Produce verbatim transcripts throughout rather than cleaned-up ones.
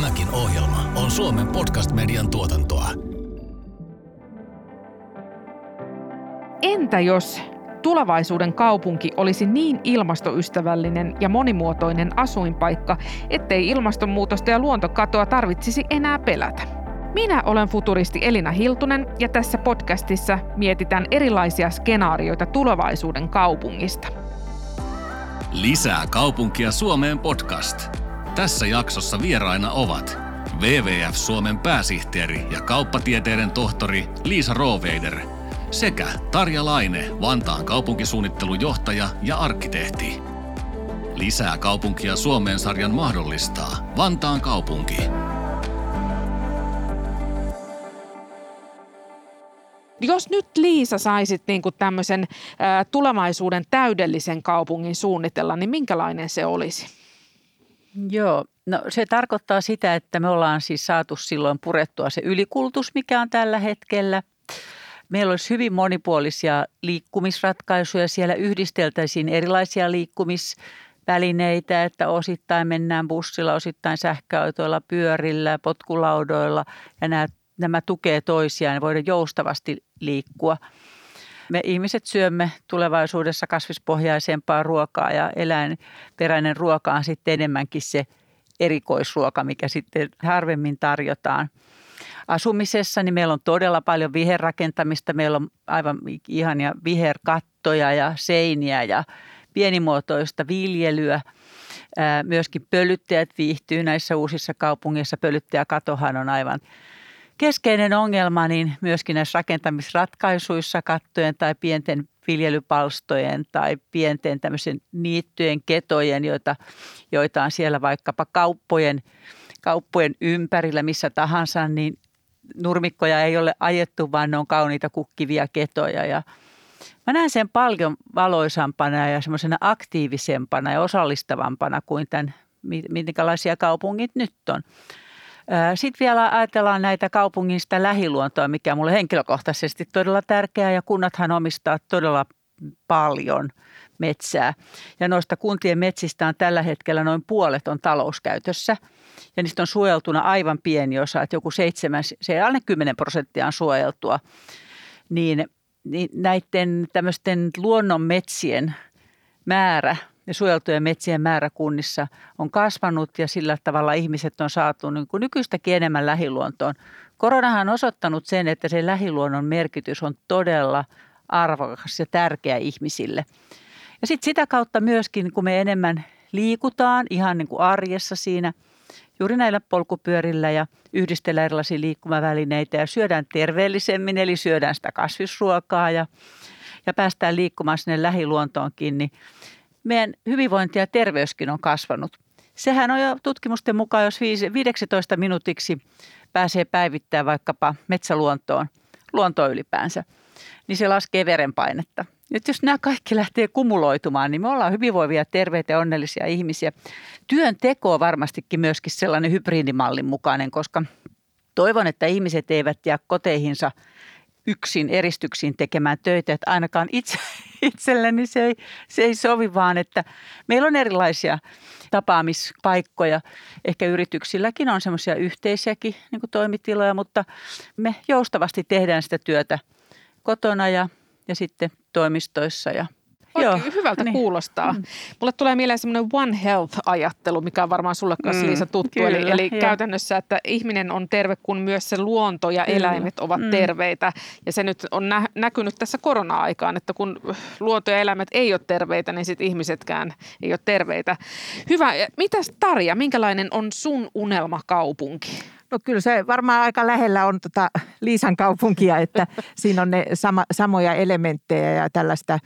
Tämäkin ohjelma on Suomen podcast-median tuotantoa. Entä jos tulevaisuuden kaupunki olisi niin ilmastoystävällinen ja monimuotoinen asuinpaikka, ettei ilmastonmuutosta ja luontokatoa tarvitsisi enää pelätä? Minä olen futuristi Elina Hiltunen ja tässä podcastissa mietitään erilaisia skenaarioita tulevaisuuden kaupungista. Lisää kaupunkia Suomeen podcast. Tässä jaksossa vieraina ovat W W F Suomen pääsihteeri ja kauppatieteiden tohtori Liisa Rohweder sekä Tarja Laine, Vantaan kaupunkisuunnittelun johtaja ja arkkitehti. Lisää kaupunkia Suomeen -sarjan mahdollistaa Vantaan kaupunki. Jos nyt Liisa saisit niin kuin tämmöisen ä, tulevaisuuden täydellisen kaupungin suunnitella, niin minkälainen se olisi? Joo, no se tarkoittaa sitä, että me ollaan siis saatu silloin purettua se ylikulutus, mikä on tällä hetkellä. Meillä olisi hyvin monipuolisia liikkumisratkaisuja. Siellä yhdisteltäisiin erilaisia liikkumisvälineitä, että osittain mennään bussilla, osittain sähköautoilla, pyörillä, potkulaudoilla ja nämä, nämä tukee toisiaan ja voidaan joustavasti liikkua. Me ihmiset syömme tulevaisuudessa kasvispohjaisempaa ruokaa ja eläinperäinen ruoka on sitten enemmänkin se erikoisruoka, mikä sitten harvemmin tarjotaan. Asumisessa niin meillä on todella paljon viherrakentamista, meillä on aivan ihania viherkattoja ja seiniä ja pienimuotoista viljelyä. Myöskin pölyttäjät viihtyy näissä uusissa kaupungeissa, pölyttäjäkatohan on aivan keskeinen ongelma, niin myöskin näissä rakentamisratkaisuissa kattojen tai pienten viljelypalstojen tai pienten tämmöisen niittyjen ketojen, joita, joita on siellä vaikkapa kauppojen, kauppojen ympärillä missä tahansa, niin nurmikkoja ei ole ajettu, vaan ne on kauniita kukkivia ketoja. Ja mä näen sen paljon valoisampana ja semmoisena aktiivisempana ja osallistavampana kuin tämän, minkälaisia kaupungit nyt on. Sitten vielä ajatellaan näitä kaupungin sitä lähiluontoa, mikä on mulle henkilökohtaisesti todella tärkeää ja kunnathan omistaa todella paljon metsää. Ja noista kuntien metsistä on tällä hetkellä noin puolet on talouskäytössä ja niistä on suojeltuna aivan pieni osa, että joku seitsemän, se alle kymmenen prosenttia on suojeltua. Niin, niin näiden tämmöisten luonnonmetsien määrä ja suojeltujen metsien määrä kunnissa on kasvanut ja sillä tavalla ihmiset on saatu niin kuin nykyistäkin enemmän lähiluontoon. Koronahan on osoittanut sen, että se lähiluonnon merkitys on todella arvokas ja tärkeä ihmisille. Ja sitten sitä kautta myöskin, kun me enemmän liikutaan ihan niin kuin arjessa siinä juuri näillä polkupyörillä ja yhdistellään erilaisia liikkumavälineitä ja syödään terveellisemmin, eli syödään sitä kasvisruokaa ja, ja päästään liikkumaan sinne lähiluontoonkin, niin meidän hyvinvointi ja terveyskin on kasvanut. Sehän on jo tutkimusten mukaan, jos viisitoista minuutiksi pääsee päivittämään vaikkapa metsäluontoon, luontoon ylipäänsä, niin se laskee verenpainetta. Nyt jos nämä kaikki lähtee kumuloitumaan, niin me ollaan hyvinvoivia, terveitä ja onnellisia ihmisiä. Työnteko on varmastikin myöskin sellainen hybridimallin mukainen, koska toivon, että ihmiset eivät jää koteihinsa yksin eristyksiin tekemään töitä, että ainakaan itse, itselleni se ei, se ei sovi, vaan että meillä on erilaisia tapaamispaikkoja. Ehkä yrityksilläkin on semmoisia yhteisiäkin niin kuin toimitiloja, mutta me joustavasti tehdään sitä työtä kotona ja, ja sitten toimistoissa ja oikein joo, hyvältä niin kuulostaa. Mulle tulee mieleen semmoinen One Health-ajattelu, mikä on varmaan sulle kanssa, Liisa, tuttu. Mm, kyllä, eli eli käytännössä, että ihminen on terve, kun myös se luonto ja eläimet mm. ovat mm. terveitä. Ja se nyt on nä- näkynyt tässä korona-aikaan, että kun luonto ja eläimet ei ole terveitä, niin sitten ihmisetkään ei ole terveitä. Hyvä. Mitäs Tarja, minkälainen on sun unelmakaupunki? No kyllä se varmaan aika lähellä on tota Liisan kaupunkia, että siinä on ne sama, samoja elementtejä ja tällaista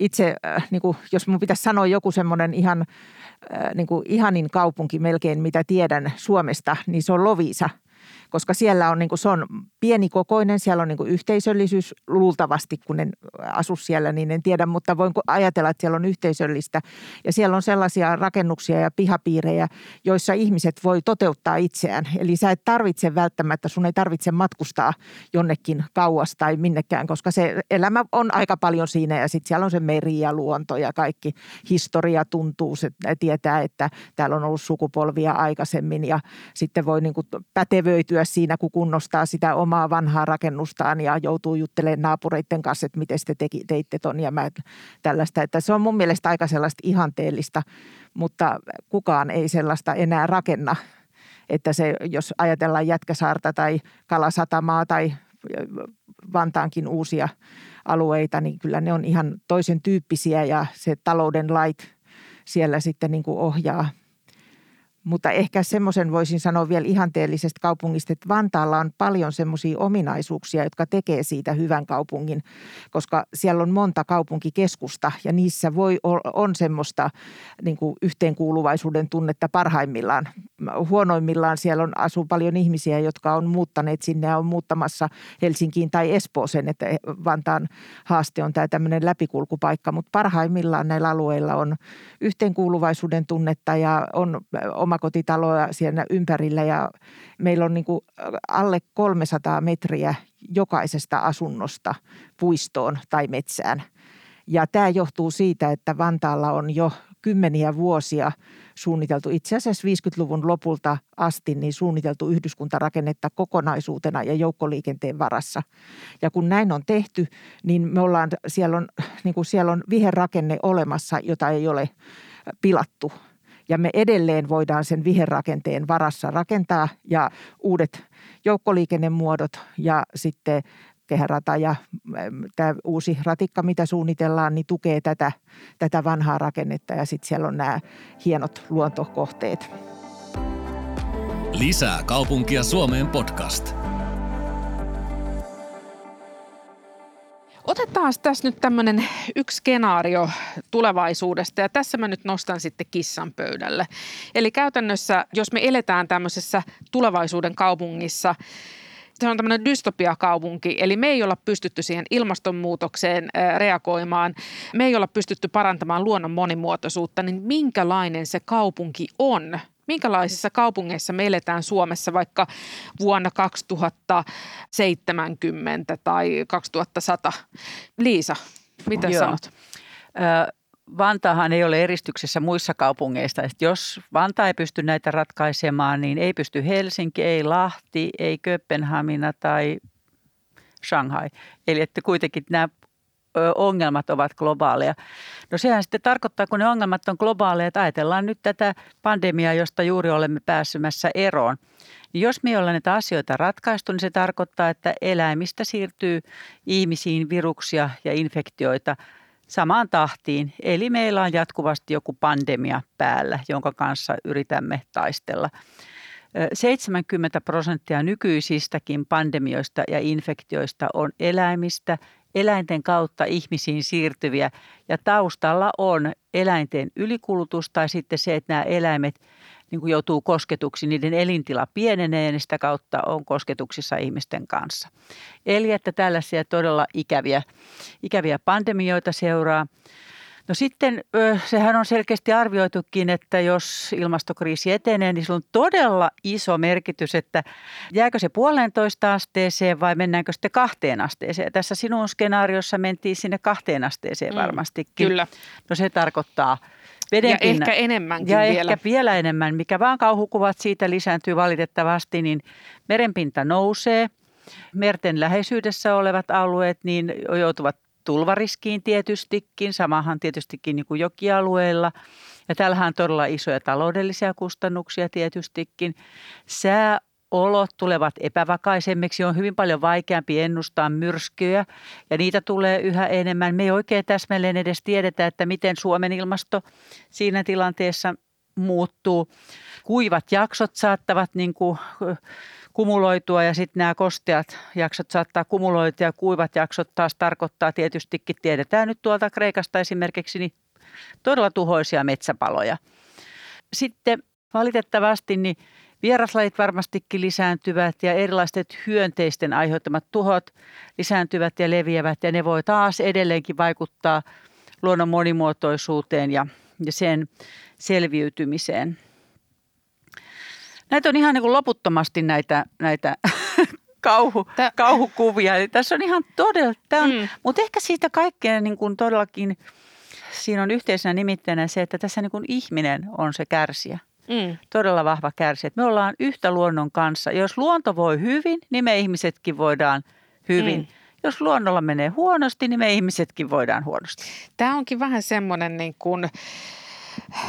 itse, äh, niin kuin, jos mun pitäisi sanoa joku semmoinen ihan, äh, niin kuin ihanin kaupunki melkein, mitä tiedän Suomesta, niin se on Loviisa. koska siellä on, niin kuin, se on pienikokoinen, siellä on niin kuin yhteisöllisyys luultavasti, kun ne asu siellä, niin en tiedä, mutta voin ajatella, että siellä on yhteisöllistä. Ja siellä on sellaisia rakennuksia ja pihapiirejä, joissa ihmiset voi toteuttaa itseään. Eli sä et tarvitse välttämättä, sun ei tarvitse matkustaa jonnekin kauas tai minnekään, koska se elämä on aika paljon siinä ja sitten siellä on se meri ja luonto ja kaikki historia tuntuu, se tietää, että täällä on ollut sukupolvia aikaisemmin ja sitten voi niin kuin pätevöityä siinä, kun kunnostaa sitä omaa vanhaa rakennustaan ja joutuu juttelemaan naapureiden kanssa, että miten te teitte ton ja mä tällaista. Että se on mun mielestä aika sellaista ihanteellista, mutta kukaan ei sellaista enää rakenna, että se, jos ajatellaan Jätkäsaarta tai Kalasatamaa tai Vantaankin uusia alueita, niin kyllä ne on ihan toisen tyyppisiä ja se talouden lait siellä sitten niin kuin ohjaa. Mutta ehkä semmoisen voisin sanoa vielä ihanteellisesta kaupungista, että Vantaalla on paljon semmoisia ominaisuuksia, jotka tekee siitä hyvän kaupungin, koska siellä on monta kaupunkikeskusta ja niissä voi on semmoista niin kuin yhteenkuuluvaisuuden tunnetta parhaimmillaan. Huonoimmillaan siellä on, asuu paljon ihmisiä, jotka on muuttaneet sinne ja on muuttamassa Helsinkiin tai Espooseen, että Vantaan haaste on tämä tämmöinen läpikulkupaikka, mutta parhaimmillaan näillä alueilla on yhteenkuuluvaisuuden tunnetta ja on omakotitaloja siellä ympärillä ja meillä on niin kuin alle kolmesataa metriä jokaisesta asunnosta puistoon tai metsään. Ja tämä johtuu siitä, että Vantaalla on jo kymmeniä vuosia suunniteltu, itse asiassa viisikymmentäluvun lopulta asti, niin suunniteltu yhdyskuntarakennetta kokonaisuutena ja joukkoliikenteen varassa. Ja kun näin on tehty, niin me ollaan, siellä on, niin kuin siellä on viherrakenne olemassa, jota ei ole pilattu. Ja me edelleen voidaan sen viherrakenteen varassa rakentaa ja uudet joukkoliikennemuodot ja sitten kehärata ja tämä uusi ratikka, mitä suunnitellaan, niin tukee tätä, tätä vanhaa rakennetta ja sitten siellä on nämä hienot luontokohteet. Lisää kaupunkia Suomeen podcast. Otetaan tässä nyt tämmöinen yksi skenaario tulevaisuudesta ja tässä mä nyt nostan sitten kissan pöydälle. Eli käytännössä, jos me eletään tämmöisessä tulevaisuuden kaupungissa, se on tämmöinen dystopiakaupunki, eli me ei olla pystytty siihen ilmastonmuutokseen reagoimaan, me ei olla pystytty parantamaan luonnon monimuotoisuutta, niin minkälainen se kaupunki on? Minkälaisissa kaupungeissa me eletään Suomessa vaikka vuonna kaksituhattaseitsemänkymmentä tai kaksituhattasata? Liisa, mitä Joo. sanot? Vantaahan ei ole eristyksessä muissa kaupungeista. Että jos Vantaa ei pysty näitä ratkaisemaan, niin ei pysty Helsinki, ei Lahti, ei Kööpenhamina tai Shanghai. Eli että kuitenkin nämä ongelmat ovat globaaleja. No sehän sitten tarkoittaa, kun ne ongelmat on globaaleja, että ajatellaan nyt tätä pandemiaa, josta juuri olemme pääsemässä eroon. Niin jos me ei olla näitä asioita ratkaistu, niin se tarkoittaa, että eläimistä siirtyy ihmisiin viruksia ja infektioita samaan tahtiin. Eli meillä on jatkuvasti joku pandemia päällä, jonka kanssa yritämme taistella. seitsemänkymmentä prosenttia nykyisistäkin pandemioista ja infektioista on eläimistä – eläinten kautta ihmisiin siirtyviä ja taustalla on eläinten ylikulutus tai sitten se, että nämä eläimet niin kuin joutuu kosketuksi, niiden elintila pienenee ja sitä kautta on kosketuksissa ihmisten kanssa. Eli että tällaisia todella ikäviä, ikäviä pandemioita seuraa. No sitten sehän on selkeästi arvioitukin, että jos ilmastokriisi etenee, niin sillä on todella iso merkitys, että jääkö se puolentoista asteeseen vai mennäänkö sitten kahteen asteeseen. Tässä sinun skenaariossa mentiin sinne kahteen asteeseen varmastikin. Mm, kyllä. No se tarkoittaa vedenpinnan. Ja ehkä enemmänkin ja vielä. Ja ehkä vielä enemmän, mikä vaan kauhukuvat siitä lisääntyy valitettavasti, niin merenpinta nousee. Merten läheisyydessä olevat alueet niin joutuvat tulvariskiin tietystikin, samahan tietystikin niin kuin jokialueilla. Ja täällähän on todella isoja taloudellisia kustannuksia tietystikin. Sääolot tulevat epävakaisemmiksi, on hyvin paljon vaikeampi ennustaa myrskyjä ja niitä tulee yhä enemmän. Me ei oikein täsmälleen edes tiedetä, että miten Suomen ilmasto siinä tilanteessa muuttuu. Kuivat jaksot saattavat niin kuin kumuloitua ja sitten nämä kosteat jaksot saattaa kumuloitua ja kuivat jaksot taas tarkoittaa tietystikin, tiedetään nyt tuolta Kreikasta esimerkiksi, niin todella tuhoisia metsäpaloja. Sitten valitettavasti niin Vieraslajit varmastikin lisääntyvät ja erilaiset hyönteisten aiheuttamat tuhot lisääntyvät ja leviävät ja ne voi taas edelleenkin vaikuttaa luonnon monimuotoisuuteen ja, ja sen selviytymiseen. Näitä on ihan niin kuin loputtomasti näitä, näitä kauhu, Tää... kauhukuvia. Eli tässä on ihan todella, tämä on, mm. mutta ehkä siitä kaikkea niin kuin todellakin, siinä on yhteisenä nimittäjänä se, että tässä niin kuin ihminen on se kärsijä. Mm. Todella vahva kärsijä. Me ollaan yhtä luonnon kanssa. Jos luonto voi hyvin, niin me ihmisetkin voidaan hyvin. Mm. Jos luonnolla menee huonosti, niin me ihmisetkin voidaan huonosti. Tämä onkin vähän semmoinen niin kuin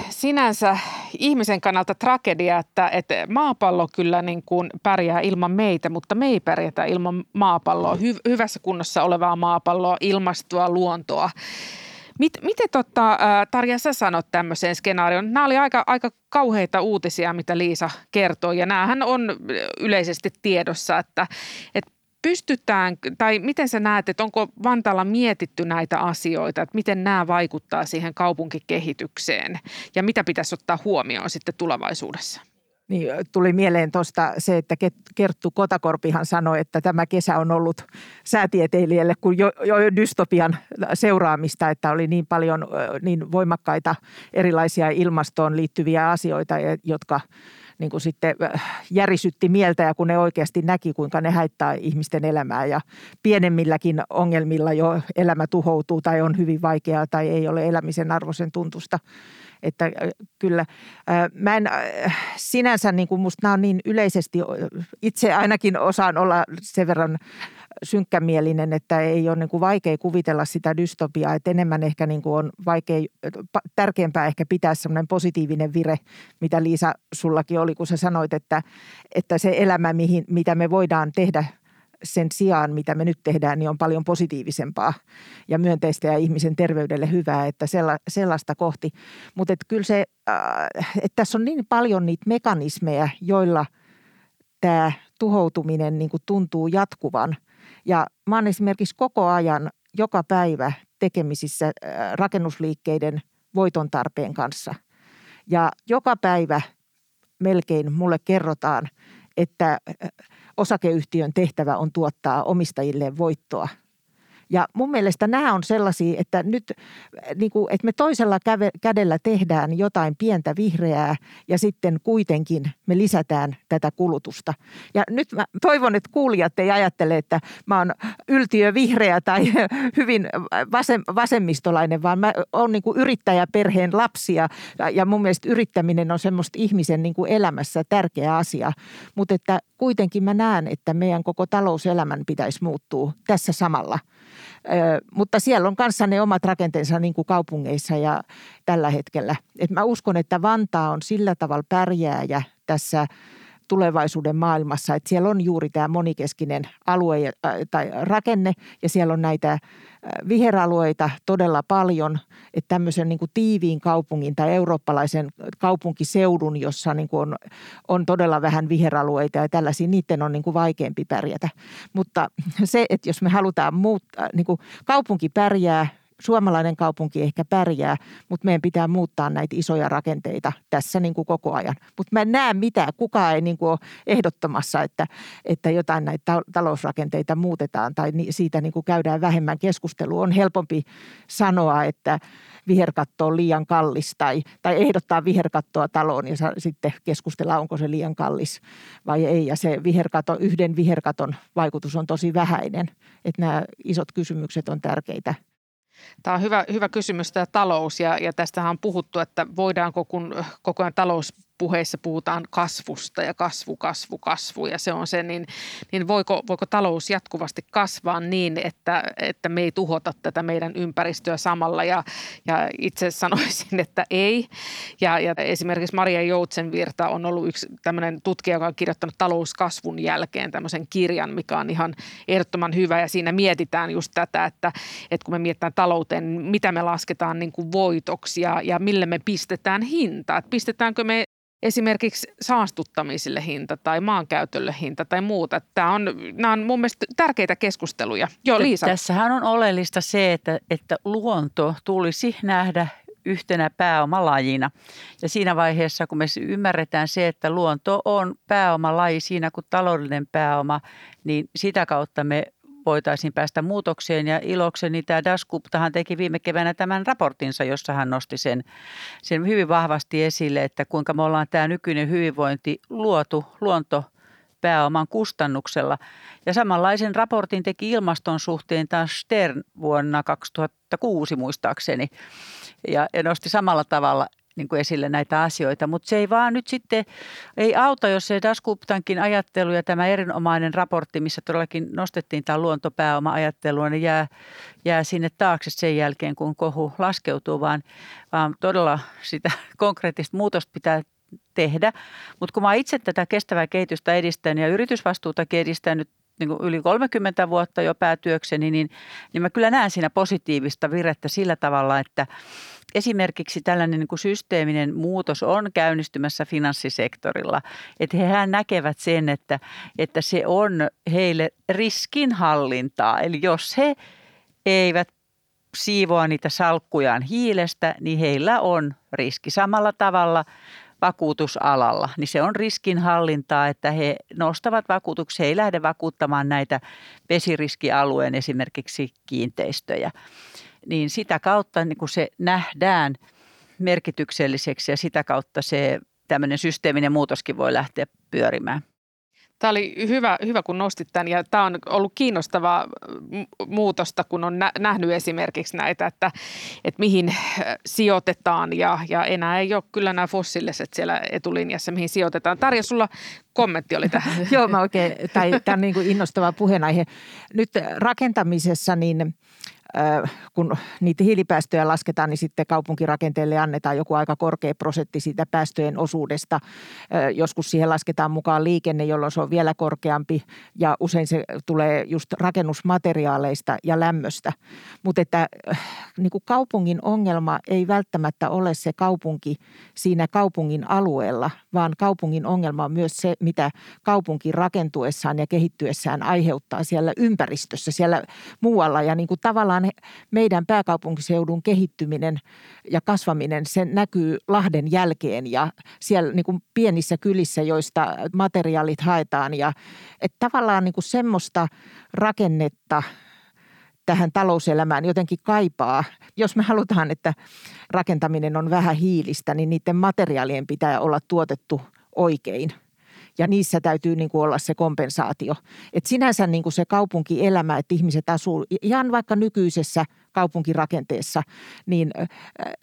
sinänsä ihmisen kannalta tragedia, että, että maapallo kyllä niin kuin pärjää ilman meitä, mutta me ei pärjätä ilman maapalloa, hy- hyvässä kunnossa olevaa maapalloa, ilmastoa, luontoa. Mit, miten totta, Tarja, sä sanot tämmöiseen skenaarioon? Nämä oli aika, aika kauheita uutisia, mitä Liisa kertoi, ja näähän on yleisesti tiedossa, että, että pystytään, tai miten sä näet, että onko Vantaalla mietitty näitä asioita, että miten nämä vaikuttaa siihen kaupunkikehitykseen ja mitä pitäisi ottaa huomioon sitten tulevaisuudessa? Niin, tuli mieleen tuosta se, että Kerttu Kotakorpihan sanoi, että tämä kesä on ollut säätieteilijöille kuin jo, jo dystopian seuraamista, että oli niin paljon niin voimakkaita erilaisia ilmastoon liittyviä asioita, jotka niin kuin sitten järisytti mieltä ja kun ne oikeasti näki, kuinka ne haittaa ihmisten elämää ja pienemmilläkin ongelmilla jo elämä tuhoutuu tai on hyvin vaikeaa tai ei ole elämisen arvoisen tuntusta. Että kyllä, mä en sinänsä, niin kuin musta nämä on niin yleisesti, itse ainakin osaan olla sen verran synkkämielinen, että ei ole niin kuin vaikea kuvitella sitä dystopiaa, että enemmän ehkä niin kuin on vaikea, tärkeämpää ehkä pitää semmoinen positiivinen vire, mitä Liisa sullakin oli, kun sä sanoit, että, että se elämä, mihin, mitä me voidaan tehdä sen sijaan, mitä me nyt tehdään, niin on paljon positiivisempaa ja myönteistä ja ihmisen terveydelle hyvää, että sellaista kohti. Mutta kyllä se, että tässä on niin paljon niitä mekanismeja, joilla tämä tuhoutuminen niin kuin tuntuu jatkuvan. Ja mä oon esimerkiksi koko ajan, joka päivä tekemisissä rakennusliikkeiden voiton tarpeen kanssa. Ja joka päivä melkein mulle kerrotaan, että osakeyhtiön tehtävä on tuottaa omistajilleen voittoa. Ja mun mielestä nämä on sellaisia, että nyt niin kuin, että me toisella kädellä tehdään jotain pientä vihreää ja sitten kuitenkin me lisätään tätä kulutusta. Ja nyt mä toivon, että kuulijat ei ajattele, että mä oon yltiö vihreä tai hyvin vasem, vasemmistolainen, vaan mä oon niin kuin yrittäjäperheen lapsia ja mun mielestä yrittäminen on semmoista ihmisen niin kuin elämässä tärkeä asia. Mutta että kuitenkin mä näen, että meidän koko talouselämän pitäisi muuttua tässä samalla. Ö, mutta siellä on kanssa ne omat rakenteensa niin kuin kaupungeissa ja tällä hetkellä. Et mä uskon, että Vantaa on sillä tavalla pärjääjä tässä tulevaisuuden maailmassa, että siellä on juuri tämä monikeskinen alue ja, tai rakenne ja siellä on näitä viheralueita todella paljon, että tämmöisen niin kuin tiiviin kaupungin tai eurooppalaisen kaupunkiseudun, jossa niin kuin on, on todella vähän viheralueita ja tällaisia, niiden on niin kuin vaikeampi pärjätä. Mutta se, että jos me halutaan muuttaa, niin kuin kaupunki pärjää, suomalainen kaupunki ehkä pärjää, mutta meidän pitää muuttaa näitä isoja rakenteita tässä niin kuin koko ajan. Mutta mä en näe mitään, kukaan ei niin kuin ole ehdottomassa, että, että jotain näitä talousrakenteita muutetaan tai siitä niin kuin käydään vähemmän keskustelua. On helpompi sanoa, että viherkatto on liian kallis tai, tai ehdottaa viherkattoa taloon ja sitten keskustellaan, onko se liian kallis vai ei. Ja se viherkato, yhden viherkaton vaikutus on tosi vähäinen, että nämä isot kysymykset on tärkeitä. Tämä on hyvä, hyvä kysymys tämä talous ja, ja tästähän on puhuttu, että voidaanko, kun koko ajan talouspuheissa puhutaan kasvusta ja kasvu, kasvu, kasvu ja se on se, niin, niin voiko, voiko talous jatkuvasti kasvaa niin, että, että me ei tuhota tätä meidän ympäristöä samalla ja, ja itse sanoisin, että ei. Ja, ja esimerkiksi Maria Joutsenvirta on ollut yksi tämmöinen tutkija, joka on kirjoittanut talouskasvun jälkeen tämmöisen kirjan, mikä on ihan ehdottoman hyvä ja siinä mietitään just tätä, että, että kun me mietitään talouteen, mitä me lasketaan niin kuin voitoksi ja, ja millä me pistetään hintaa. Että pistetäänkö me esimerkiksi saastuttamiselle hinta tai maankäytölle hinta tai muuta. Tämä on, nämä on mun mielestä tärkeitä keskusteluja. Joo, Liisa. Tässähän on oleellista se, että, että luonto tulisi nähdä yhtenä pääomalajina. Ja siinä vaiheessa, kun me ymmärretään se, että luonto on pääomalaji siinä kuin taloudellinen pääoma, niin sitä kautta me voitaisiin päästä muutokseen. Ja ilokseni tämä Dasguptahan teki viime keväänä tämän raportinsa, jossa hän nosti sen, sen hyvin vahvasti esille, että kuinka me ollaan tämä nykyinen hyvinvointi luotu luonto pääoman kustannuksella. Ja samanlaisen raportin teki ilmaston suhteen taas Stern vuonna kaksituhattakuusi muistaakseni ja nosti samalla tavalla niin kuin esille näitä asioita. Mutta se ei vaan nyt sitten, ei auta, jos se Dasguptankin ajattelu ja tämä erinomainen raportti, missä todellakin nostettiin tämä luontopääoma-ajattelu, niin jää, jää sinne taakse sen jälkeen, kun kohu laskeutuu, vaan, vaan todella sitä konkreettista muutosta pitää tehdä. Mutta kun mä itse tätä kestävää kehitystä edistän ja yritysvastuutakin edistän nyt niin kuin yli kolmekymmentä vuotta jo päätyökseni, niin, niin mä kyllä näen siinä positiivista virrettä sillä tavalla, että esimerkiksi tällainen niin kuin systeeminen muutos on käynnistymässä finanssisektorilla. Että hehän näkevät sen, että, että se on heille riskinhallintaa. Eli jos he eivät siivoa niitä salkkujaan hiilestä, niin heillä on riski samalla tavalla – vakuutusalalla, niin se on riskinhallintaa, että he nostavat vakuutuksia, he ei lähde vakuuttamaan näitä vesiriskialueen esimerkiksi kiinteistöjä. Niin sitä kautta niin kun se nähdään merkitykselliseksi ja sitä kautta se tämmöinen systeeminen muutoskin voi lähteä pyörimään. Tämä oli hyvä, hyvä, kun nostit tämän, ja tämä on ollut kiinnostavaa muutosta, kun on nähnyt esimerkiksi näitä, että, että mihin sijoitetaan ja, ja enää ei ole kyllä nämä fossiiliset siellä etulinjassa, mihin sijoitetaan. Tarja, sulla kommentti oli tähän. Joo, mä oikein, tämä on niin kuin innostava puheenaihe. Nyt rakentamisessa niin kun niitä hiilipäästöjä lasketaan, niin sitten kaupunkirakenteelle annetaan joku aika korkea prosentti siitä päästöjen osuudesta. Joskus siihen lasketaan mukaan liikenne, jolloin se on vielä korkeampi ja usein se tulee just rakennusmateriaaleista ja lämmöstä. Mutta että niin kuin kaupungin ongelma ei välttämättä ole se kaupunki siinä kaupungin alueella, vaan kaupungin ongelma on myös se, mitä kaupunki rakentuessaan ja kehittyessään aiheuttaa siellä ympäristössä, siellä muualla ja niin kuin tavallaan meidän pääkaupunkiseudun kehittyminen ja kasvaminen, se näkyy Lahden jälkeen ja siellä niin kuin pienissä kylissä, joista materiaalit haetaan. Ja, että tavallaan niin kuin semmoista rakennetta tähän talouselämään jotenkin kaipaa. Jos me halutaan, että rakentaminen on vähän hiilistä, niin niiden materiaalien pitää olla tuotettu oikein. Ja niissä täytyy niin kuin olla se kompensaatio. Et sinänsä niin kuin se kaupunkielämä, että ihmiset asuu ihan vaikka nykyisessä kaupunkirakenteessa, niin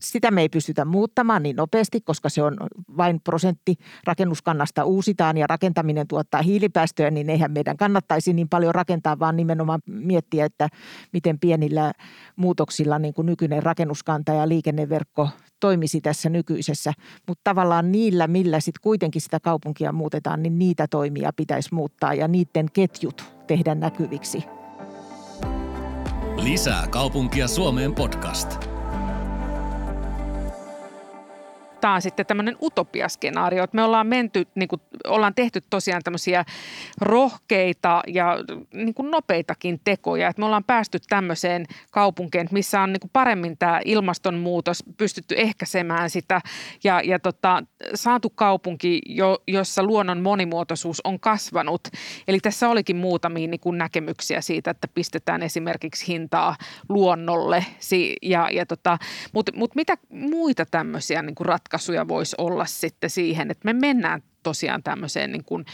sitä me ei pystytä muuttamaan niin nopeasti, koska se on vain prosentti rakennuskannasta uusitaan ja rakentaminen tuottaa hiilipäästöjä, niin eihän meidän kannattaisi niin paljon rakentaa, vaan nimenomaan miettiä, että miten pienillä muutoksilla niin kuin nykyinen rakennuskanta ja liikenneverkko toimisi tässä nykyisessä, mutta tavallaan niillä, millä sitten kuitenkin sitä kaupunkia muutetaan, niin niitä toimia pitäisi muuttaa ja niiden ketjut tehdä näkyviksi. Lisää kaupunkia Suomeen podcast. Tämä on sitten tämmöinen utopiaskenaario, että me ollaan menty, niin kuin, ollaan tehty tosiaan tämmöisiä rohkeita ja niin kuin nopeitakin tekoja, että me ollaan päästy tämmöiseen kaupunkeen, missä on niin kuin paremmin tämä ilmastonmuutos, pystytty ehkäisemään sitä ja, ja tota, saatu kaupunki, jo, jossa luonnon monimuotoisuus on kasvanut. Eli tässä olikin muutamia niin kuin näkemyksiä siitä, että pistetään esimerkiksi hintaa luonnolle, ja, ja tota, mutta mut mitä muita tämmöisiä niin kuin ratkaisuja? ratkaisuja voisi olla sitten siihen, että me mennään tosiaan tämmöiseen niin kuin,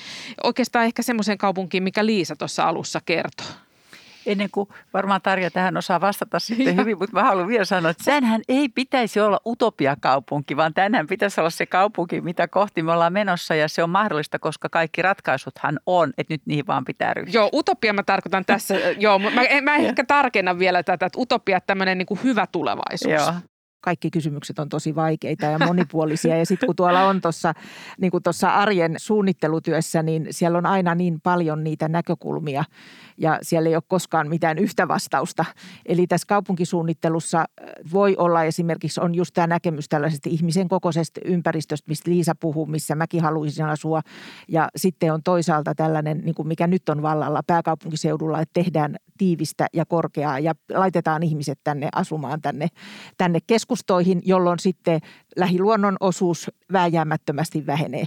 oikeastaan ehkä semmoiseen kaupunkiin, mikä Liisa tuossa alussa kertoo. Ennen kuin varmaan Tarja tähän osaa vastata sitten hyvin, mutta mä haluan vielä sanoa, että tämähän ei pitäisi olla utopiakaupunki, vaan tämähän pitäisi olla se kaupunki, mitä kohti me ollaan menossa ja se on mahdollista, koska kaikki ratkaisuthan on, että nyt niihin vaan pitää ryhtyä. Joo, utopia mä tarkoitan tässä, joo, mä, mä ehkä tarkennan vielä tätä, että utopia on tämmöinen niin kuin hyvä tulevaisuus. Joo. Kaikki kysymykset on tosi vaikeita ja monipuolisia ja sitten kun tuolla on tuossa niin kuin tuossa arjen suunnittelutyössä, niin siellä on aina niin paljon niitä näkökulmia ja siellä ei ole koskaan mitään yhtä vastausta. Eli tässä kaupunkisuunnittelussa voi olla esimerkiksi, on just tämä näkemys tällaisesta ihmisen kokoisesta ympäristöstä, mistä Liisa puhuu, missä mäkin haluaisin asua. Ja sitten on toisaalta tällainen, niin kuin mikä nyt on vallalla pääkaupunkiseudulla, että tehdään tiivistä ja korkeaa ja laitetaan ihmiset tänne asumaan tänne, tänne keskustoihin, jolloin sitten lähiluonnon osuus vääjäämättömästi vähenee.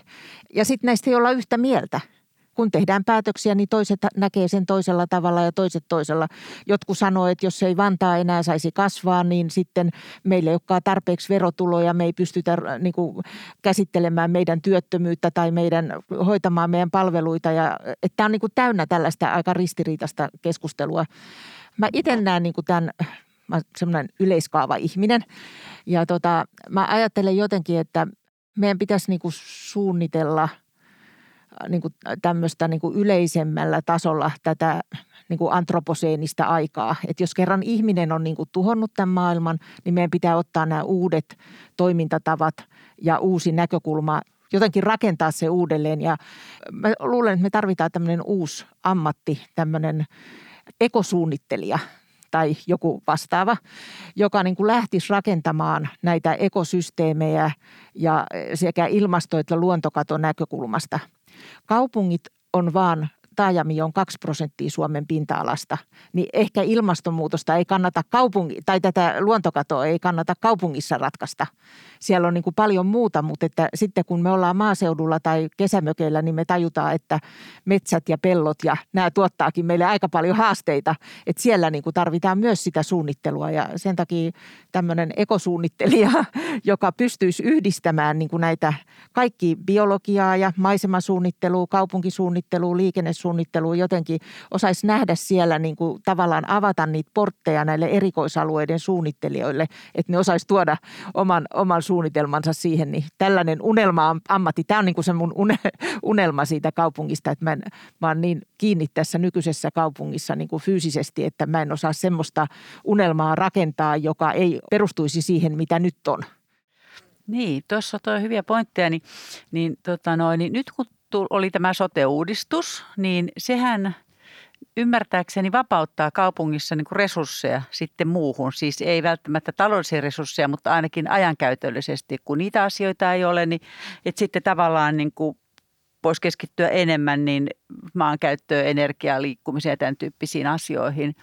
Ja sitten näistä ei olla yhtä mieltä. Kun tehdään päätöksiä, niin toiset näkee sen toisella tavalla ja toiset toisella. Jotkut sanoo, että jos ei Vantaa enää saisi kasvaa, niin sitten meillä ei olekaan tarpeeksi verotuloja. Me ei pystytä niin kuin, käsittelemään meidän työttömyyttä tai meidän, hoitamaan meidän palveluita. Ja, että tämä on niin kuin, täynnä tällaista aika ristiriitaista keskustelua. Mä itse näen niin kuin tämän, mä olen semmoinen yleiskaava-ihminen ja tota, mä ajattelen jotenkin, että meidän pitäisi niin kuin, suunnitella – niin kuin tämmöistä niin kuin yleisemmällä tasolla tätä niin kuin antroposeenista aikaa. Että jos kerran ihminen on niin kuin tuhonnut tämän maailman, niin meidän pitää ottaa nämä uudet toimintatavat ja uusi näkökulma, jotenkin rakentaa se uudelleen. Ja mä luulen, että me tarvitaan tämmöinen uusi ammatti, tämmöinen ekosuunnittelija tai joku vastaava, joka niin kuin lähtisi rakentamaan näitä ekosysteemejä ja sekä ilmasto- että luontokaton näkökulmasta. Kaupungit on vaan taajamia on kaksi prosenttia Suomen pinta-alasta, niin ehkä ilmastonmuutosta ei kannata kaupunki tai tätä luontokatoa ei kannata kaupungissa ratkaista. Siellä on niin kuin paljon muuta, mutta että sitten kun me ollaan maaseudulla tai kesämökeillä, niin me tajutaan, että metsät ja pellot ja nämä tuottaakin meille aika paljon haasteita. Että siellä niin kuin tarvitaan myös sitä suunnittelua ja sen takia tämmöinen ekosuunnittelija, joka pystyisi yhdistämään niin kuin näitä kaikki biologiaa ja maisemasuunnittelua, kaupunkisuunnittelua, liikennesuunnittelua, jotenkin osaisi nähdä siellä niin kuin tavallaan avata niitä portteja näille erikoisalueiden suunnittelijoille, että ne osaisi tuoda oman, oman suunnitelmansa siihen. Niin tällainen unelma-ammatti, tämä on niin kuin se mun unelma siitä kaupungista, että mä, en, mä oon niin kiinni tässä nykyisessä kaupungissa niin kuin fyysisesti, että mä en osaa semmoista unelmaa rakentaa, joka ei perustuisi siihen, mitä nyt on. Niin, tuossa on hyviä pointteja, niin, niin, tota noin, niin nyt kun oli tämä sote-uudistus, niin sehän ymmärtääkseni vapauttaa kaupungissa niin kuin resursseja sitten muuhun. Siis ei välttämättä taloudellisia resursseja, mutta ainakin ajankäytöllisesti, kun niitä asioita ei ole, niin että sitten tavallaan niin kuin voisi keskittyä enemmän niin maankäyttöön, energiaa, liikkumiseen ja tämän tyyppisiin asioihin.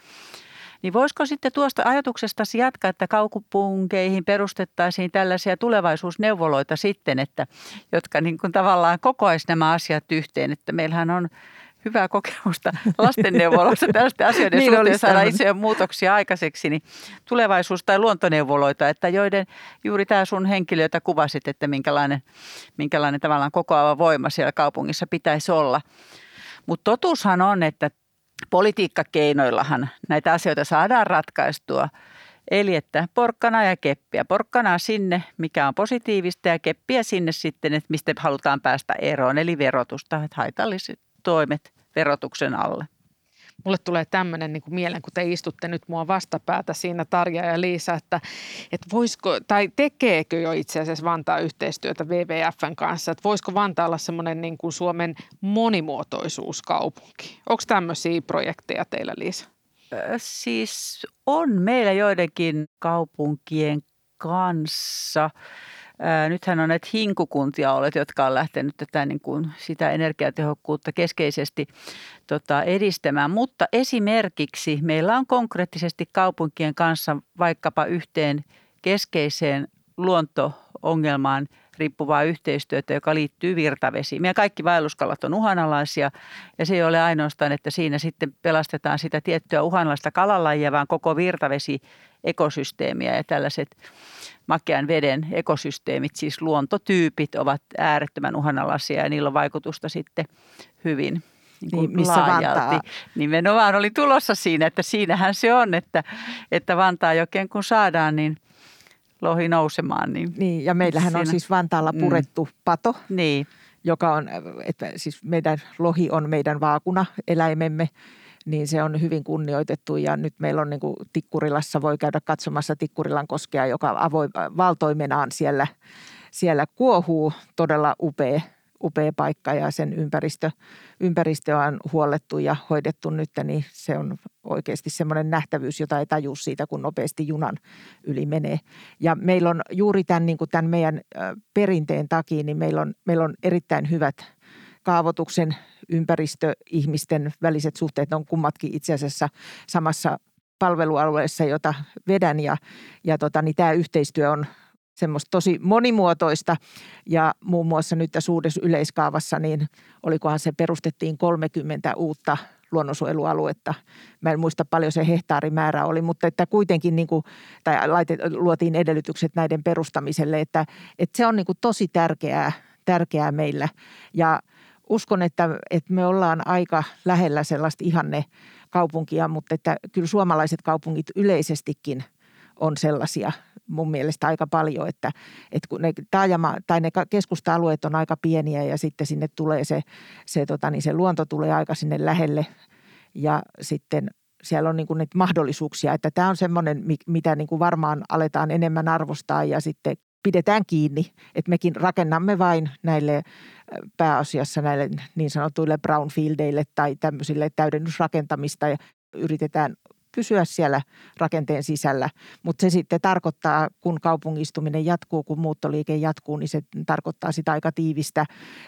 Niin voisiko sitten tuosta ajatuksestasi jatkaa, että kaupunkeihin perustettaisiin tällaisia tulevaisuusneuvoloita sitten, että, jotka niin kuin tavallaan kokoaisivat nämä asiat yhteen, että meillähän on hyvää kokemusta lastenneuvoloissa tällaisten asioiden niin suhteen saada isoja muutoksia aikaiseksi, niin tulevaisuus- tai luontoneuvoloita, että joiden juuri tämä sun henkilöitä kuvasit, että minkälainen, minkälainen tavallaan kokoava voima siellä kaupungissa pitäisi olla. Mutta totuushan on, että politiikkakeinoillahan näitä asioita saadaan ratkaistua. Eli että porkkana ja keppiä. Porkkana sinne, mikä on positiivista ja keppiä sinne sitten, että mistä halutaan päästä eroon. Eli verotusta, että haitalliset toimet verotuksen alle. Mulle tulee tämmöinen niin kuin mieleen, kun te istutte nyt mua vastapäätä siinä Tarja ja Liisa, että, että voisiko, tai tekeekö jo itse asiassa Vantaa yhteistyötä W W F:n kanssa, että voisiko Vantaa olla semmoinen niin kuin Suomen monimuotoisuuskaupunki? Onko tämmöisiä projekteja teillä, Liisa? Siis on meillä joidenkin kaupunkien kanssa. Nythän on näitä hinkukuntia olleet, jotka on lähtenyt tätä, niin kuin sitä energiatehokkuutta keskeisesti tota, edistämään. Mutta esimerkiksi meillä on konkreettisesti kaupunkien kanssa vaikkapa yhteen keskeiseen luonto-ongelmaan riippuvaa yhteistyötä, joka liittyy virtavesiin. Meidän kaikki vaelluskalat on uhanalaisia ja se ei ole ainoastaan, että siinä sitten pelastetaan sitä tiettyä uhanalaista kalalajia, vaan koko virtavesiekosysteemiä ja tällaiset makean veden ekosysteemit, siis luontotyypit ovat äärettömän uhanalaisia ja niillä on vaikutusta sitten hyvin niin niin, laajalti. Nimenomaan oli tulossa siinä, että siinähän se on, että, että Vantaa jokeen kun saadaan, niin lohi nousemaan. Niin, niin ja meillähän siinä on siis Vantaalla purettu mm. pato, niin, joka on, että siis meidän lohi on meidän vaakuna eläimemme. Niin se on hyvin kunnioitettu ja nyt meillä on niin kuin Tikkurilassa, voi käydä katsomassa Tikkurilan koskea, joka avoin, valtoimenaan siellä, siellä kuohuu. Todella upea, upea paikka ja sen ympäristö, ympäristö on huollettu ja hoidettu nyt, niin se on oikeasti semmoinen nähtävyys, jota ei tajua siitä, kun nopeasti junan yli menee. Ja meillä on juuri tämän, niin kuin tämän meidän perinteen takia, niin meillä on, meillä on erittäin hyvät kaavoituksen, ympäristöihmisten väliset suhteet on kummatkin itse asiassa samassa palvelualueessa, jota vedän. Ja, ja tota, niin tämä yhteistyö on semmoista tosi monimuotoista ja muun muassa nyt tässä uudessa yleiskaavassa, niin olikohan se perustettiin kolmekymmentä uutta luonnonsuojelualuetta. Mä en muista paljon se hehtaarimäärä oli, mutta että kuitenkin niin kuin, tai laitet, luotiin edellytykset näiden perustamiselle, että, että se on niin kuin tosi tärkeää, tärkeää meillä. Ja uskon, että, että me ollaan aika lähellä sellaista ihanne kaupunkia, mutta että kyllä suomalaiset kaupungit yleisestikin on sellaisia mun mielestä aika paljon, että, että kun ne taajama tai ne keskusta-alueet on aika pieniä ja sitten sinne tulee se, se, tota, niin se luonto tulee aika sinne lähelle ja sitten siellä on niin kuin niitä mahdollisuuksia, että tämä on semmoinen, mitä niin kuin varmaan aletaan enemmän arvostaa ja sitten pidetään kiinni, että mekin rakennamme vain näille pääasiassa näille niin sanotuille brownfieldeille tai tämmöisille täydennysrakentamista ja yritetään pysyä siellä rakenteen sisällä, mutta se sitten tarkoittaa, kun kaupungistuminen jatkuu, kun muuttoliike jatkuu, niin se tarkoittaa sitä aika tiivistä,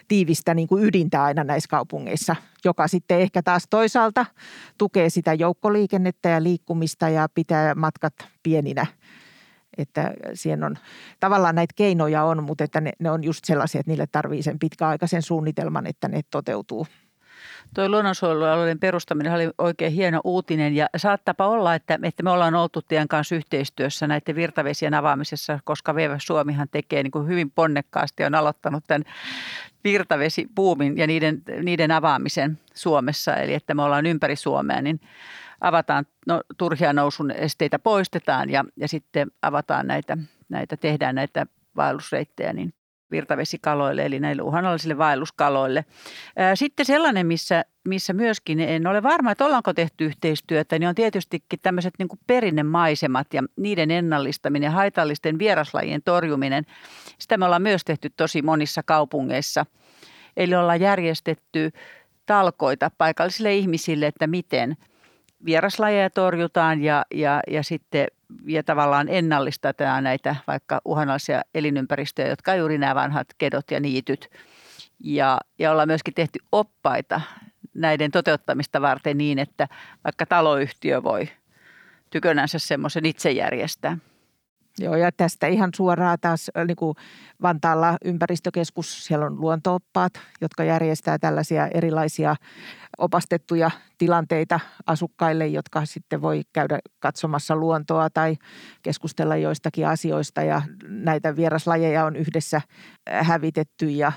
tiivistä niin kuin ydintä aina näissä kaupungeissa, joka sitten ehkä taas toisaalta tukee sitä joukkoliikennettä ja liikkumista ja pitää matkat pieninä. Että siinä on, tavallaan näitä keinoja on, mutta että ne, ne on just sellaisia, että niille tarvii sen pitkäaikaisen suunnitelman, että ne toteutuu. Tuo luonnonsuojelualueiden perustaminen oli oikein hieno uutinen ja saattaapa olla, että, että me ollaan oltu teidän kanssa yhteistyössä näiden virtavesien avaamisessa, koska W W F Suomihan tekee niin kuin hyvin ponnekkaasti on aloittanut tämän virtavesibuumin ja niiden, niiden avaamisen Suomessa, eli että me ollaan ympäri Suomea, niin avataan no, turhia nousun esteitä poistetaan ja, ja sitten avataan näitä, näitä, tehdään näitä vaellusreittejä niin virtavesikaloille, eli näille uhanalaisille vaelluskaloille. Sitten sellainen, missä, missä myöskin en ole varma, että ollaanko tehty yhteistyötä, niin on tietystikin tämmöiset niin kuin perinnemaisemat ja niiden ennallistaminen, haitallisten vieraslajien torjuminen. Sitä me ollaan myös tehty tosi monissa kaupungeissa. Eli ollaan järjestetty talkoita paikallisille ihmisille, että miten vieraslajeja torjutaan ja, ja, ja sitten ja tavallaan ennallistetaan näitä vaikka uhanalaisia elinympäristöjä, jotka on juuri nämä vanhat kedot ja niityt. Ja, ja ollaan myöskin tehty oppaita näiden toteuttamista varten niin, että vaikka taloyhtiö voi tykönänsä semmoisen itse järjestää. Joo, ja tästä ihan suoraan taas niin kuin Vantaalla ympäristökeskus, siellä on luonto-oppaat, jotka järjestää tällaisia erilaisia opastettuja tilanteita asukkaille, jotka sitten voi käydä katsomassa luontoa tai keskustella joistakin asioista ja näitä vieraslajeja on yhdessä hävitetty ja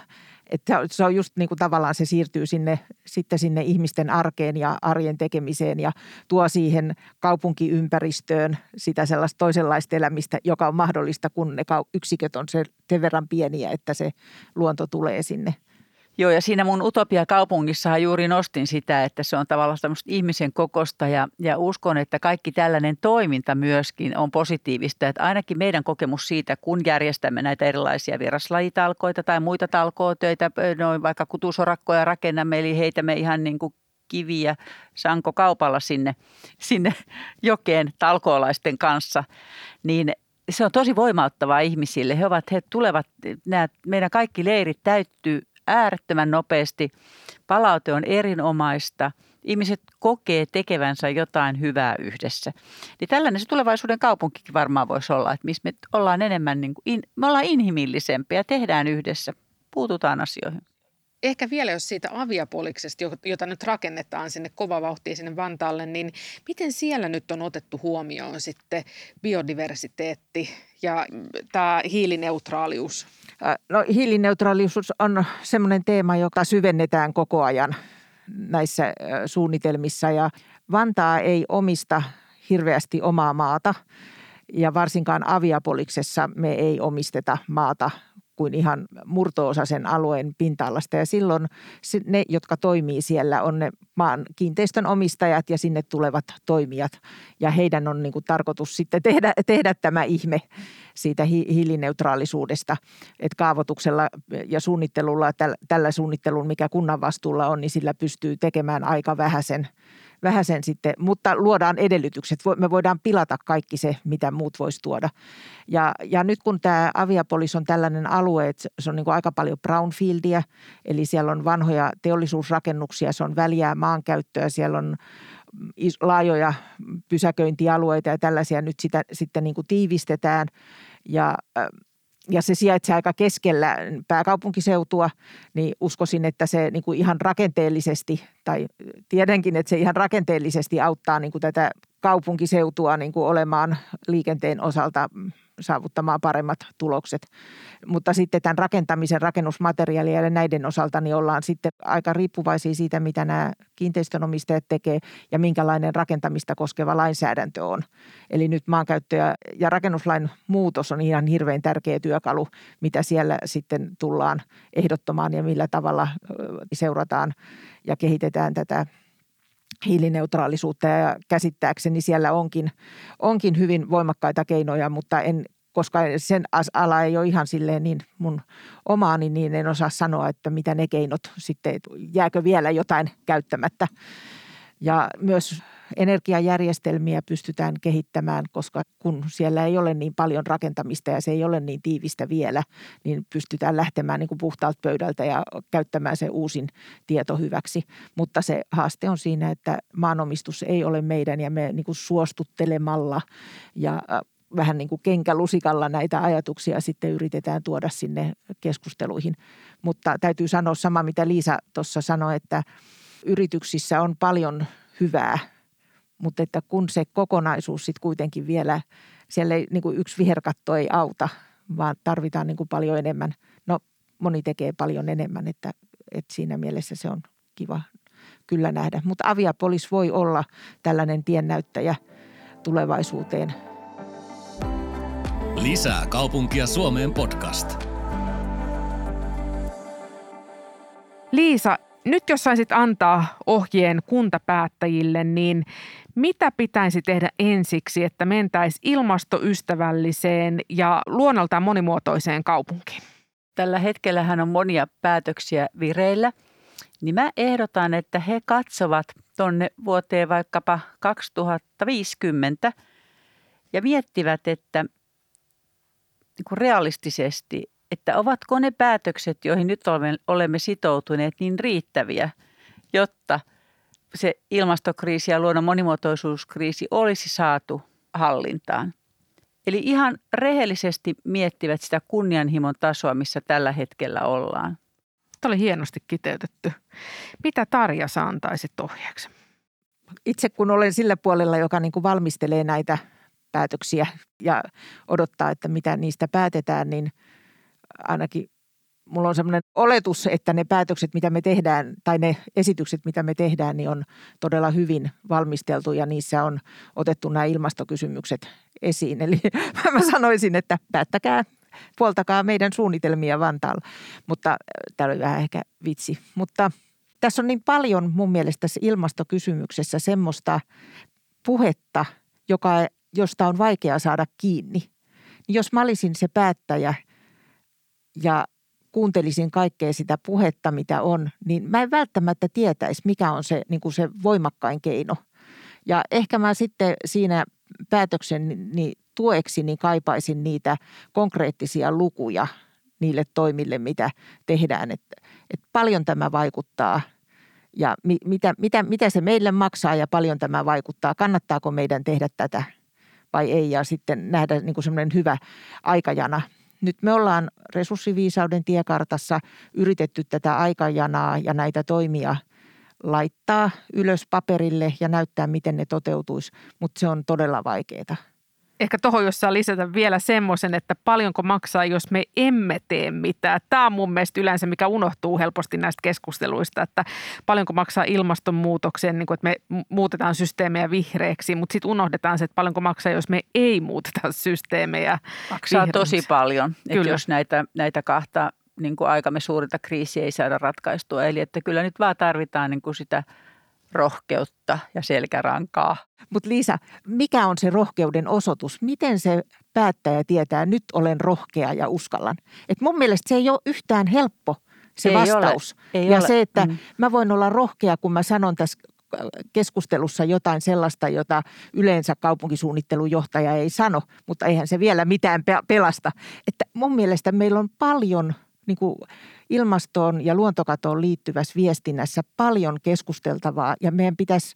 että se on just niin kuin tavallaan se siirtyy sinne, sitten sinne ihmisten arkeen ja arjen tekemiseen ja tuo siihen kaupunkiympäristöön sitä sellaista toisenlaista elämistä, joka on mahdollista, kun ne yksiköt on sen verran pieniä, että se luonto tulee sinne. Joo, ja siinä mun Utopia-kaupungissahan juuri nostin sitä, että se on tavallaan tämmöistä ihmisen kokosta ja, ja uskon, että kaikki tällainen toiminta myöskin on positiivista. Että ainakin meidän kokemus siitä, kun järjestämme näitä erilaisia vieraslajitalkoita tai muita talkootöitä, noin vaikka kutusorakkoja rakennamme, eli heitämme ihan niin kuin kiviä sankokaupalla sinne, sinne jokeen talkoolaisten kanssa, niin se on tosi voimauttavaa ihmisille. He ovat, he tulevat, nämä, meidän kaikki leirit täyttyy äärettömän nopeasti. Palaute on erinomaista. Ihmiset kokee tekevänsä jotain hyvää yhdessä. Niin tällainen se tulevaisuuden kaupunkikin varmaan voisi olla, että missä me ollaan enemmän, niin kuin, me ollaan inhimillisempiä, tehdään yhdessä, puututaan asioihin. Ehkä vielä jos siitä Aviapoliksesta, jota nyt rakennetaan sinne kova vauhtia sinne Vantaalle, niin miten siellä nyt on otettu huomioon sitten biodiversiteetti ja tämä hiilineutraalius? No hiilineutraalius on semmoinen teema, joka syvennetään koko ajan näissä suunnitelmissa ja Vantaa ei omista hirveästi omaa maata ja varsinkaan Aviapoliksessa me ei omisteta maata kuin ihan murto-osa sen alueen pinta-alasta ja silloin ne, jotka toimii siellä, on ne maan kiinteistön omistajat ja sinne tulevat toimijat ja heidän on niin kuin tarkoitus sitten tehdä, tehdä tämä ihme siitä hiilineutraalisuudesta, että kaavoituksella ja suunnittelulla, tällä suunnittelulla, mikä kunnan vastuulla on, niin sillä pystyy tekemään aika vähäisen vähäsen sitten, mutta luodaan edellytykset. Me voidaan pilata kaikki se, mitä muut voisi tuoda. Ja, ja nyt kun tämä Aviapolis on tällainen alue, että se on niin kuin aika paljon brownfieldia, eli siellä on vanhoja teollisuusrakennuksia, se on väljää maankäyttöä, siellä on laajoja pysäköintialueita ja tällaisia nyt sitä sitten niin kuin tiivistetään ja ja se sijaitsee aika keskellä pääkaupunkiseutua, niin uskoisin, että se niin kuin ihan rakenteellisesti, tai tiedänkin, että se ihan rakenteellisesti auttaa niin kuin tätä kaupunkiseutua niin kuin olemaan liikenteen osalta saavuttamaan paremmat tulokset. Mutta sitten tämän rakentamisen, rakennusmateriaalien ja näiden osalta, niin ollaan sitten aika riippuvaisia siitä, mitä nämä kiinteistönomistajat tekee ja minkälainen rakentamista koskeva lainsäädäntö on. Eli nyt maankäyttö- ja rakennuslain muutos on ihan hirveän tärkeä työkalu, mitä siellä sitten tullaan ehdottamaan ja millä tavalla seurataan ja kehitetään tätä hiilineutraalisuutta ja käsittääkseni siellä onkin, onkin hyvin voimakkaita keinoja, mutta en, koska sen ala ei ole ihan silleen niin mun omaani, niin en osaa sanoa, että mitä ne keinot sitten, jääkö vielä jotain käyttämättä. Ja myös energiajärjestelmiä pystytään kehittämään, koska kun siellä ei ole niin paljon rakentamista ja se ei ole niin tiivistä vielä, niin pystytään lähtemään niin kuin puhtaalta pöydältä ja käyttämään se uusin tieto hyväksi. Mutta se haaste on siinä, että maanomistus ei ole meidän ja me niin kuin suostuttelemalla ja vähän niin kuin kenkälusikalla näitä ajatuksia sitten yritetään tuoda sinne keskusteluihin. Mutta täytyy sanoa sama, mitä Liisa tuossa sanoi, että yrityksissä on paljon hyvää, mutta että kun se kokonaisuus sitten kuitenkin vielä, siellä ei, niin kuin yksi viherkatto ei auta, vaan tarvitaan niin kuin paljon enemmän. No moni tekee paljon enemmän, että, että siinä mielessä se on kiva kyllä nähdä. Mutta Aviapolis voi olla tällainen tiennäyttäjä tulevaisuuteen. Lisää kaupunkia Suomeen podcast. Liisa, nyt jos saisit antaa ohjeen kuntapäättäjille, niin mitä pitäisi tehdä ensiksi, että mentäisiin ilmastoystävälliseen ja luonnoltaan monimuotoiseen kaupunkiin? Tällä hetkellähän on monia päätöksiä vireillä, niin mä ehdotan, että he katsovat tuonne vuoteen vaikkapa kaksituhattaviisikymmentä ja miettivät, että niin kuin realistisesti – että ovatko ne päätökset, joihin nyt olemme sitoutuneet, niin riittäviä, jotta se ilmastokriisi ja luonnon monimuotoisuuskriisi olisi saatu hallintaan. Eli ihan rehellisesti miettivät sitä kunnianhimon tasoa, missä tällä hetkellä ollaan. Tämä oli hienosti kiteytetty. Mitä Tarja sä antaisit ohjeeksi? Itse kun olen sillä puolella, joka niin kuin valmistelee näitä päätöksiä ja odottaa, että mitä niistä päätetään, niin ainakin mulla on sellainen oletus, että ne päätökset, mitä me tehdään tai ne esitykset, mitä me tehdään, niin on todella hyvin valmisteltu ja niissä on otettu nämä ilmastokysymykset esiin. Eli mä sanoisin, että päättäkää, puoltakaa meidän suunnitelmia Vantaalla, mutta täällä oli vähän ehkä vitsi. Mutta tässä on niin paljon mun mielestä tässä ilmastokysymyksessä semmoista puhetta, joka, josta on vaikea saada kiinni. Jos mä olisin se päättäjä ja kuuntelisin kaikkea sitä puhetta, mitä on, niin mä en välttämättä tietäisi, mikä on se, niin kuin se voimakkain keino. Ja ehkä mä sitten siinä päätökseni tueksi niin kaipaisin niitä konkreettisia lukuja niille toimille, mitä tehdään. Että et paljon tämä vaikuttaa ja mi, mitä, mitä, mitä se meille maksaa ja paljon tämä vaikuttaa. Kannattaako meidän tehdä tätä vai ei ja sitten nähdä niin kuin semmoinen hyvä aikajana. Nyt me ollaan resurssiviisauden tiekartassa yritetty tätä aikajanaa ja näitä toimia laittaa ylös paperille ja näyttää, miten ne toteutuisi, mutta se on todella vaikeaa. Ehkä tuohon, jos saa lisätä vielä semmoisen, että paljonko maksaa, jos me emme tee mitään. Tämä on mun mielestä yleensä, mikä unohtuu helposti näistä keskusteluista, että paljonko maksaa ilmastonmuutokseen, niin kuin, että me muutetaan systeemejä vihreäksi, mutta sitten unohdetaan se, että paljonko maksaa, jos me ei muuteta systeemejä. Maksaa vihreäksi. Tosi paljon, että jos näitä, näitä kahta niin kuin aikamme suurinta kriisiä ei saada ratkaistua. Eli että kyllä nyt vaan tarvitaan niin kuin sitä rohkeutta ja selkärankaa. Mutta Liisa, mikä on se rohkeuden osoitus? Miten se päättäjä tietää, nyt olen rohkea ja uskallan? Et mun mielestä se ei ole yhtään helppo se ei vastaus. Ole. Ei ja ole. Se, että mm. mä voin olla rohkea, kun mä sanon tässä keskustelussa jotain sellaista, jota yleensä kaupunkisuunnittelun johtaja ei sano, mutta eihän se vielä mitään pelasta. Että mun mielestä meillä on paljon niin kuin ilmastoon ja luontokatoon liittyvässä viestinnässä paljon keskusteltavaa ja meidän pitäisi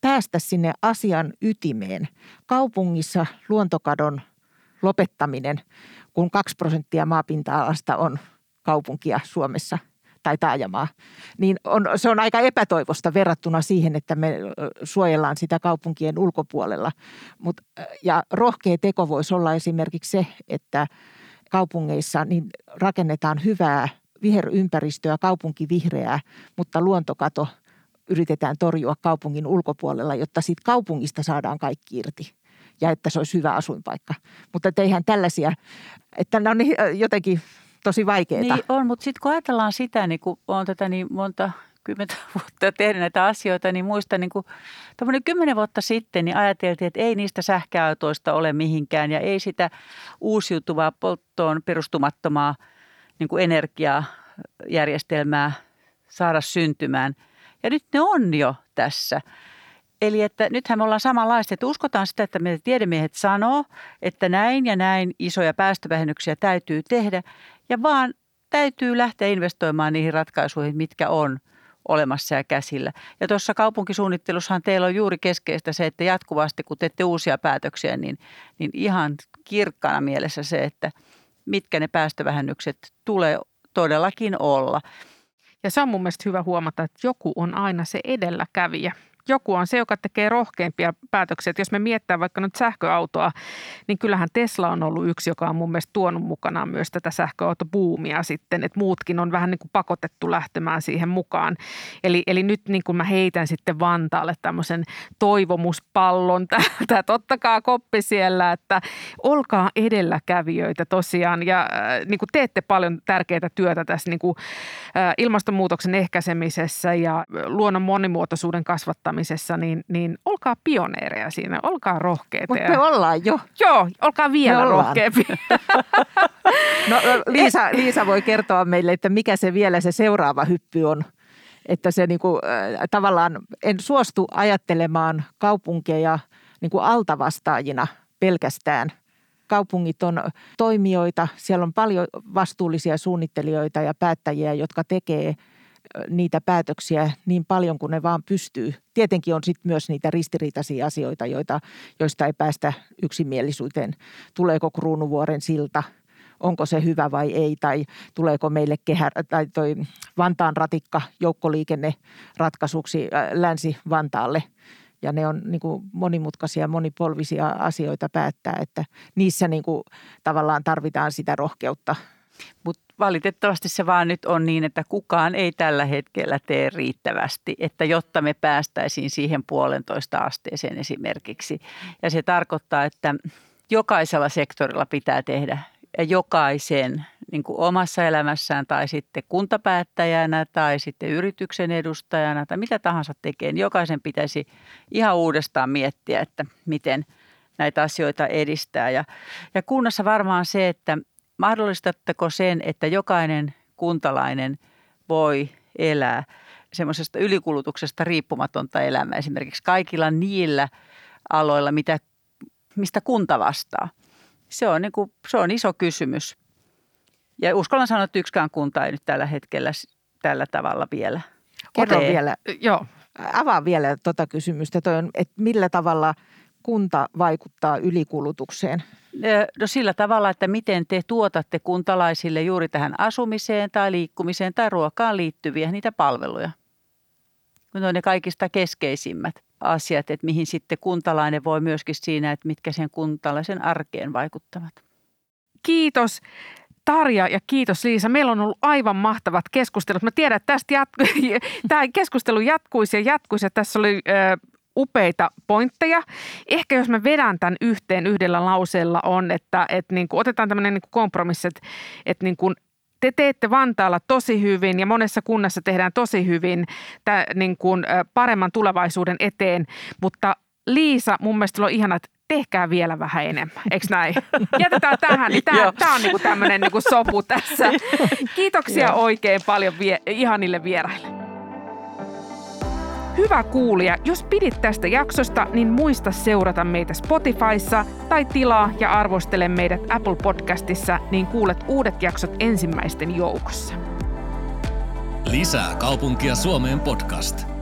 päästä sinne asian ytimeen. Kaupungissa luontokadon lopettaminen, kun kaksi prosenttia maapinta-alasta on kaupunkia Suomessa tai taajamaa, niin on, se on aika epätoivosta verrattuna siihen, että me suojellaan sitä kaupunkien ulkopuolella. Mut, ja rohkea teko voisi olla esimerkiksi se, että kaupungeissa niin rakennetaan hyvää viherympäristöä, kaupunkivihreää, mutta luontokato yritetään torjua kaupungin ulkopuolella, jotta siitä kaupungista saadaan kaikki irti ja että se olisi hyvä asuinpaikka. Mutta eihän tällaisia, että ne on jotenkin tosi vaikeita. Niin on, mutta sitten kun ajatellaan sitä, niin kun olen tätä niin monta kymmentä vuotta tehnyt näitä asioita, niin muistan niin kuin tämmöinen kymmenen vuotta sitten niin ajateltiin, että ei niistä sähköautoista ole mihinkään ja ei sitä uusiutuvaa polttoon perustumattomaa niin kuin energiajärjestelmää saada syntymään. Ja nyt ne on jo tässä. Eli että nythän me ollaan samanlaista, että uskotaan sitä, että meidän tiedemiehet sanoo, että näin ja näin isoja päästövähennyksiä täytyy tehdä ja vaan täytyy lähteä investoimaan niihin ratkaisuihin, mitkä on olemassa ja käsillä. Ja tuossa kaupunkisuunnittelussahan teillä on juuri keskeistä se, että jatkuvasti kun teette uusia päätöksiä, niin, niin ihan kirkkana mielessä se, että mitkä ne päästövähennykset tulee todellakin olla. Ja se on mun mielestä hyvä huomata, että joku on aina se edelläkävijä. Joku on se, joka tekee rohkeimpia päätöksiä. Että jos me miettää vaikka nyt sähköautoa, niin kyllähän Tesla on ollut yksi, joka on mun mielestä tuonut mukanaan myös tätä sähköautobuumia sitten. Että muutkin on vähän niin kuin pakotettu lähtemään siihen mukaan. Eli, eli nyt niin kuin mä heitän sitten Vantaalle tämmöisen toivomuspallon, että ottakaa koppi siellä, että olkaa edelläkävijöitä tosiaan. Ja äh, niin kuin teette paljon tärkeää työtä tässä niin kuin, äh, ilmastonmuutoksen ehkäisemisessä ja luonnon monimuotoisuuden kasvattamisessa. Niin, niin olkaa pioneereja siinä, olkaa rohkeita. Mutta me ollaan jo. Joo, olkaa vielä rohkeampia. No, Liisa, Liisa voi kertoa meille, että mikä se vielä se seuraava hyppy on. Että se niinku, äh, tavallaan en suostu ajattelemaan kaupunkeja niinku altavastaajina pelkästään. Kaupungit on toimijoita, siellä on paljon vastuullisia suunnittelijoita ja päättäjiä, jotka tekee niitä päätöksiä niin paljon kuin ne vaan pystyy. Tietenkin on sitten myös niitä ristiriitaisia asioita, joita, joista ei päästä yksimielisyyteen. Tuleeko Kruunuvuoren silta, onko se hyvä vai ei, tai tuleeko meille kehä, tai toi Vantaan ratikka joukkoliikenneratkaisuksi Länsi-Vantaalle. Ja ne on niin kuin monimutkaisia, monipolvisia asioita päättää, että niissä niin kuin tavallaan tarvitaan sitä rohkeutta. Mut valitettavasti se vaan nyt on niin, että kukaan ei tällä hetkellä tee riittävästi, että jotta me päästäisiin siihen puolentoista asteeseen esimerkiksi. Ja se tarkoittaa, että jokaisella sektorilla pitää tehdä ja jokaisen niin kuin omassa elämässään tai sitten kuntapäättäjänä tai sitten yrityksen edustajana tai mitä tahansa tekee, niin jokaisen pitäisi ihan uudestaan miettiä, että miten näitä asioita edistää. Ja, ja kunnassa varmaan se, että mahdollistatteko sen, että jokainen kuntalainen voi elää semmoisesta ylikulutuksesta riippumatonta elämää esimerkiksi kaikilla niillä aloilla, mitä, mistä kunta vastaa? Se on, niin kuin, se on iso kysymys. Ja uskallan sanoa, että yksikään kunta ei nyt tällä hetkellä tällä tavalla vielä. Kerro vielä, joo, avaa vielä tuota kysymystä, toi on, että millä tavalla kunta vaikuttaa ylikulutukseen? No sillä tavalla, että miten te tuotatte kuntalaisille juuri tähän asumiseen tai liikkumiseen tai ruokaan liittyviä niitä palveluja. Ne on ne kaikista keskeisimmät asiat, että mihin sitten kuntalainen voi myöskin siinä, että mitkä sen kuntalaisen arkeen vaikuttavat. Kiitos Tarja ja kiitos Liisa. Meillä on ollut aivan mahtavat keskustelut. Mä tiedän, että tästä jatku- tämä keskustelu jatkuisi ja jatkuisi ja tässä oli Äh, upeita pointteja. Ehkä jos mä vedän tämän yhteen yhdellä lauseella on, että, että niin kuin otetaan tämmöinen niin kuin kompromissi, että, että niin kuin te teette Vantaalla tosi hyvin ja monessa kunnassa tehdään tosi hyvin tämän, niin kuin paremman tulevaisuuden eteen, mutta Liisa, mun mielestä on ihanaa, että tehkää vielä vähän enemmän, eikö näin? Jätetään tähän, niin tämä, tämä on niin kuin tämmöinen niin kuin sopu tässä. Kiitoksia oikein paljon vie, ihanille vieraille. Hyvä kuulija, jos pidit tästä jaksosta, niin muista seurata meitä Spotifyssa tai tilaa ja arvostele meidät Apple Podcastissa, niin kuulet uudet jaksot ensimmäisten joukossa. Lisää kaupunkia Suomeen podcast.